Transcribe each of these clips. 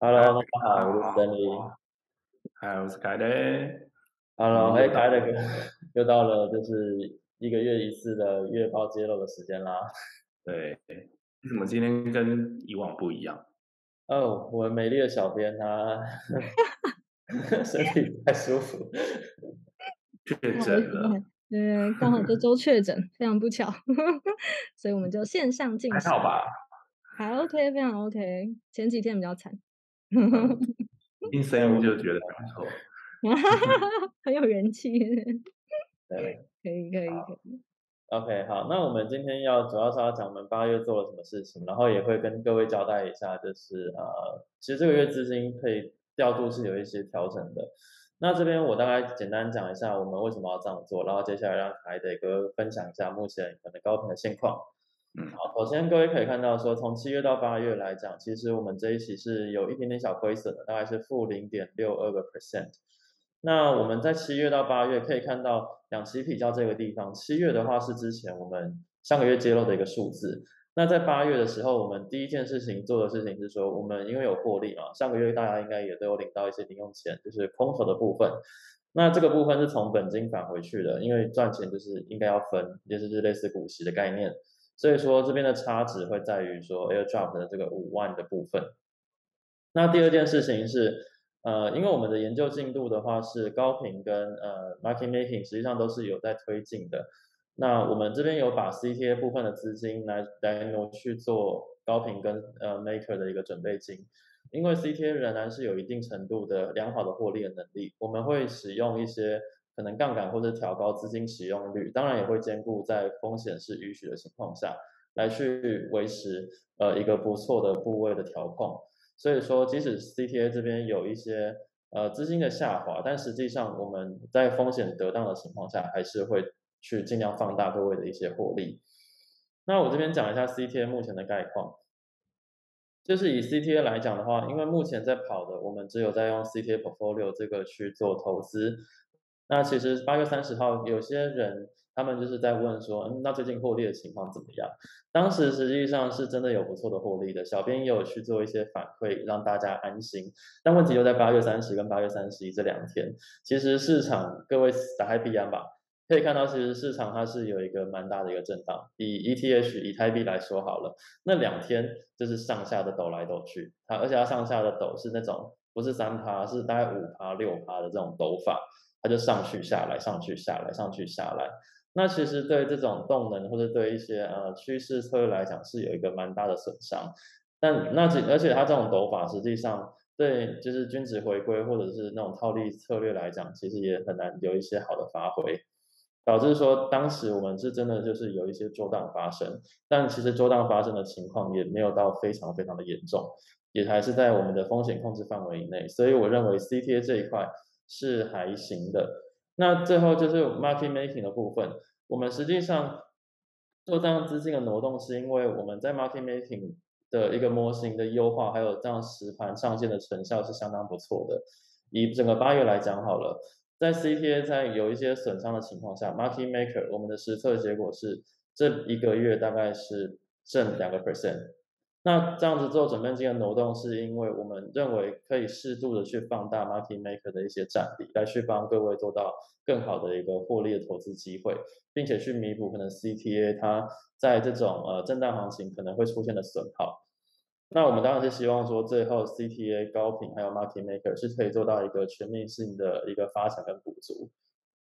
Hello， 大家好，我是 Sunny。嗨，我是凯雷。Hello， 哎，凯雷哥，又到了就是一个月一次的月报揭露的时间啦。对，为什么今天跟以往不一样？哦，我美丽的小编她身体不太舒服，确诊了。对，刚好这周确诊，非常不巧，所以我们就线上进行。还好吧？还 OK， 非常 OK。前几天比较惨。听声音就觉得不错，很有人气。对，可以。OK， 好，那我们今天主要是要讲我们8月做了什么事情，然后也会跟各位交代一下，就是其实这个月资金可以调度是有一些调整的。那这边我大概简单讲一下我们为什么要这样做，然后接下来让凯德哥分享一下目前可能高频的现况。好，首先各位可以看到说，从7月到8月来讲，其实我们这一期是有一点点小亏损的，大概是负 0.62%。那我们在7月到8月可以看到两期比较这个地方，7月的话是之前我们上个月揭露的一个数字。那在8月的时候，我们第一件事情做的事情是说，我们因为有获利嘛，上个月大家应该也都有领到一些零用钱，就是空头的部分。那这个部分是从本金返回去的，因为赚钱就是应该要分，也就是类似股息的概念。所以说这边的差值会在于说 AirDrop 的这个5万的部分。那第二件事情是，因为我们的研究进度的话是高频跟Market Making 实际上都是有在推进的。那我们这边有把 CTA 部分的资金来挪去做高频跟Maker 的一个准备金，因为 CTA 仍然是有一定程度的良好的获利的能力，我们会使用一些可能杠杆或者调高资金使用率，当然也会兼顾在风险是允许的情况下来去维持一个不错的部位的调控。所以说即使 CTA 这边有一些资金的下滑，但实际上我们在风险得当的情况下还是会去尽量放大各位的一些获利。那我这边讲一下 CTA 目前的概况，就是以 CTA 来讲的话，因为目前在跑的我们只有在用 CTA Portfolio 这个去做投资。那其实8月30号有些人他们就是在问说那最近获利的情况怎么样，当时实际上是真的有不错的获利的，小编也有去做一些反馈让大家安心，但问题就在8月30跟8月31这两天。其实市场各位打开币安吧，可以看到其实市场它是有一个蛮大的一个震荡，以 ETH 以太币来说好了，那两天就是上下的抖来抖去，而且它上下的抖是那种不是 3% 是大概 5% 6% 的这种抖法，它就上去下来上去下来上去下来。那其实对这种动能或者对一些趋势策略来讲是有一个蛮大的损伤。但而且它这种抖法实际上对就是均值回归或者是那种套利策略来讲，其实也很难有一些好的发挥，导致说当时我们是真的就是有一些震荡发生，但其实震荡发生的情况也没有到非常非常的严重，也还是在我们的风险控制范围以内，所以我认为 CTA 这一块是还行的。那最后就是 market making 的部分，我们实际上做这样资金的挪动是因为我们在 market making 的一个模型的优化，还有这样实盘上线的成效是相当不错的。以整个8月来讲好了，在 CTA 在有一些损伤的情况下， market maker 我们的实测结果是这一个月大概是正 2%。那这样子做准备金的挪动是因为我们认为可以适度的去放大 market maker 的一些占比，来去帮各位做到更好的一个获利的投资机会，并且去弥补可能 CTA 它在这种震荡行情可能会出现的损耗。那我们当然是希望说最后 CTA 高频还有 market maker 是可以做到一个全面性的一个发展跟补足。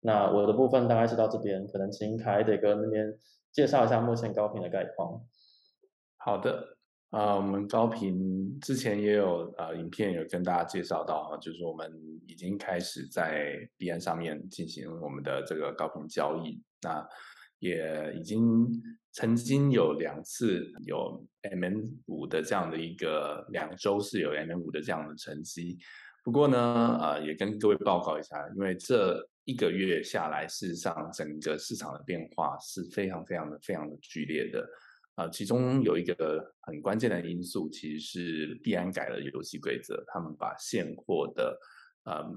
那我的部分大概是到这边，可能请凯德哥那边介绍一下目前高频的概况。好的。我们高频之前也有影片有跟大家介绍到，就是我们已经开始在BN上面进行我们的这个高频交易，那也已经曾经有2次有 MN5 的这样的一个2周是有 MN5 的这样的成绩。不过呢也跟各位报告一下，因为这一个月下来事实上整个市场的变化是非常剧烈的。其中有一个很关键的因素，其实是币安改了游戏规则，他们把现货的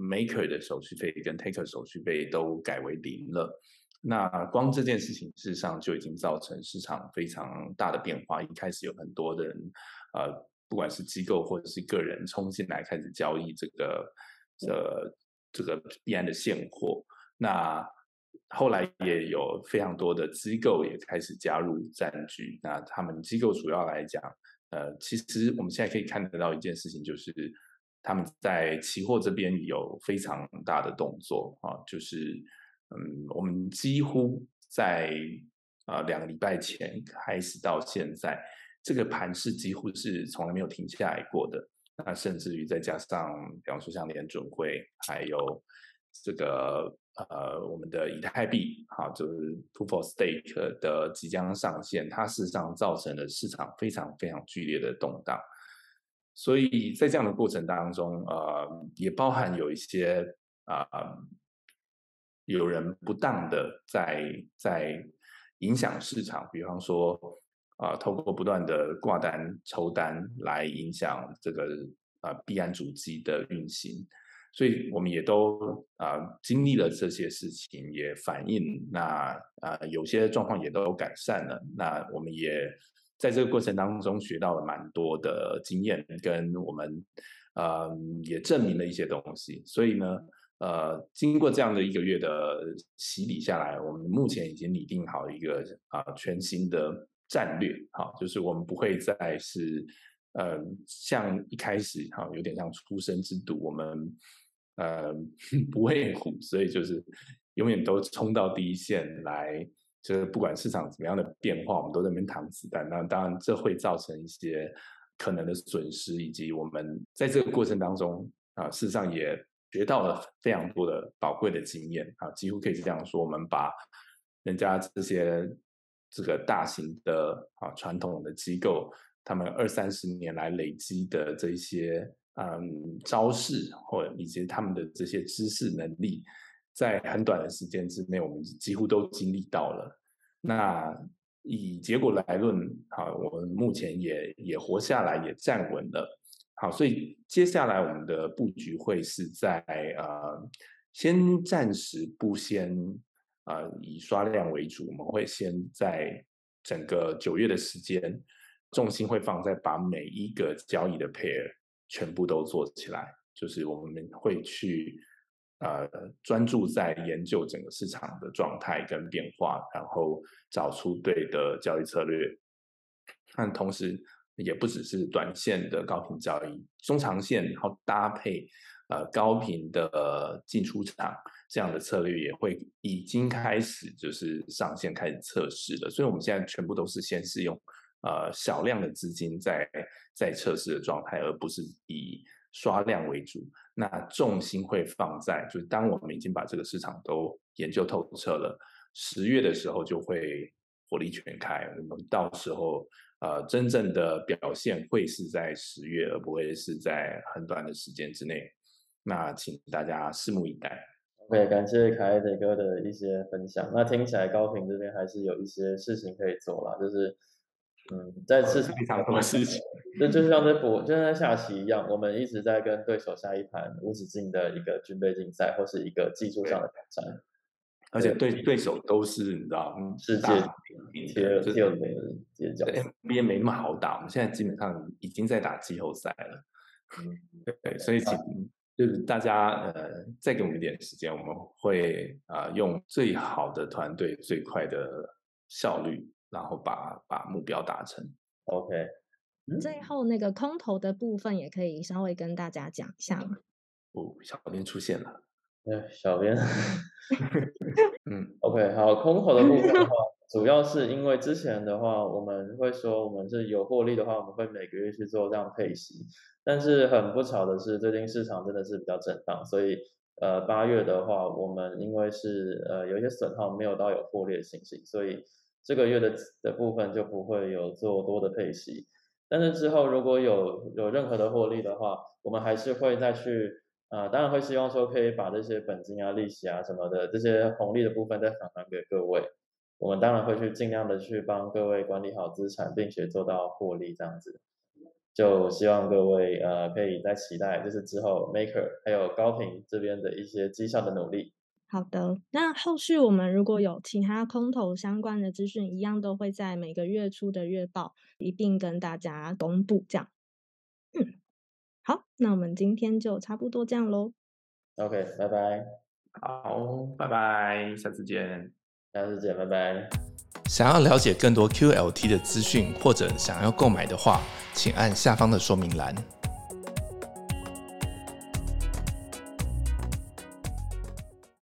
maker 的手续费跟 taker 手续费都改为0了。那光这件事情事实上就已经造成市场非常大的变化，一开始有很多的人不管是机构或者是个人冲进来开始交易这个BN的现货。那后来也有非常多的机构也开始加入战局，那他们机构主要来讲其实我们现在可以看得到一件事情，就是他们在期货这边有非常大的动作啊，就是我们几乎在2个礼拜前开始到现在，这个盘势几乎是从来没有停下来过的。那甚至于再加上比方说像联准会还有这个我们的以太币啊，就是 Proof of Stake 的即将上线，它事实上造成了市场非常非常剧烈的动荡。所以在这样的过程当中也包含有一些有人不当的在影响市场，比方说透过不断的挂单抽单来影响这个币安主机的运行。所以我们也都经历了这些事情，也反映那有些状况也都改善了。那我们也在这个过程当中学到了蛮多的经验，跟我们也证明了一些东西。所以呢经过这样的1个月的洗礼下来，我们目前已经拟定好一个全新的战略。好，就是我们不会再是像一开始有点像初生之犊，我们不畏虎，所以就是永远都冲到第一线来，就是不管市场怎么样的变化，我们都在那边搪子弹。那当然这会造成一些可能的损失，以及我们在这个过程当中事实上也学到了非常多的宝贵的经验几乎可以这样说，我们把人家这个大型的传统的机构他们20-30年来累积的这些招式，或者以及他们的这些知识能力，在很短的时间之内我们几乎都经历到了。那以结果来论我们目前也活下来，也站稳了。好，所以接下来我们的布局会是在先暂时不先以刷量为主，我们会先在整个9月的时间，重心会放在把每一个交易的 pair 全部都做起来，就是我们会去专注在研究整个市场的状态跟变化，然后找出对的交易策略。但同时也不只是短线的高频交易，中长线然后搭配高频的进出场，这样的策略也会已经开始就是上线开始测试了。所以我们现在全部都是先是用少量的资金在测试的状态，而不是以刷量为主。那重心会放在就是当我们已经把这个市场都研究透彻了，10月的时候就会火力全开。我们到时候真正的表现会是在10月，而不会是在很短的时间之内。那请大家拭目以待。OK， 感谢凯艾德哥的一些分享。那听起来高频这边还是有一些事情可以做啦，就是在市场非常多事情，就像在下棋一样，我们一直在跟对手下一盘无止境的一个军备竞赛，或是一个技术上的挑战。而且对手都是你知道世界第二名角色 ，NBA 没那么好打，我们现在基本上已经在打季后赛了。对，所以请就是大家再给我们一点时间，我们会用最好的团队、最快的效率，然后把目标达成。OK，最后那个空头的部分也可以稍微跟大家讲一下吗？小编出现了。小编OK， 好，空头的部分的话主要是因为之前的话我们会说我们是有获利的话我们会每个月去做这样配息，但是很不巧的是最近市场真的是比较震荡，所以8月的话我们因为是有一些损耗没有到有获利的情形，所以这个月的部分就不会有做多的配息，但是之后如果有任何的获利的话我们还是会再去当然会希望说可以把这些本金利息什么的这些红利的部分再返还给各位，我们当然会去尽量的去帮各位管理好资产，并且做到获利这样子。就希望各位可以再期待就是之后 Maker 还有高频这边的一些绩效的努力。好的，那后续我们如果有其他空头相关的资讯一样都会在每个月初的月报一并跟大家公布这样。好，那我们今天就差不多这样咯。 OK， 拜拜。好，拜拜，下次见。下次见，拜拜。想要了解更多 QLT 的资讯或者想要购买的话，请按下方的说明栏。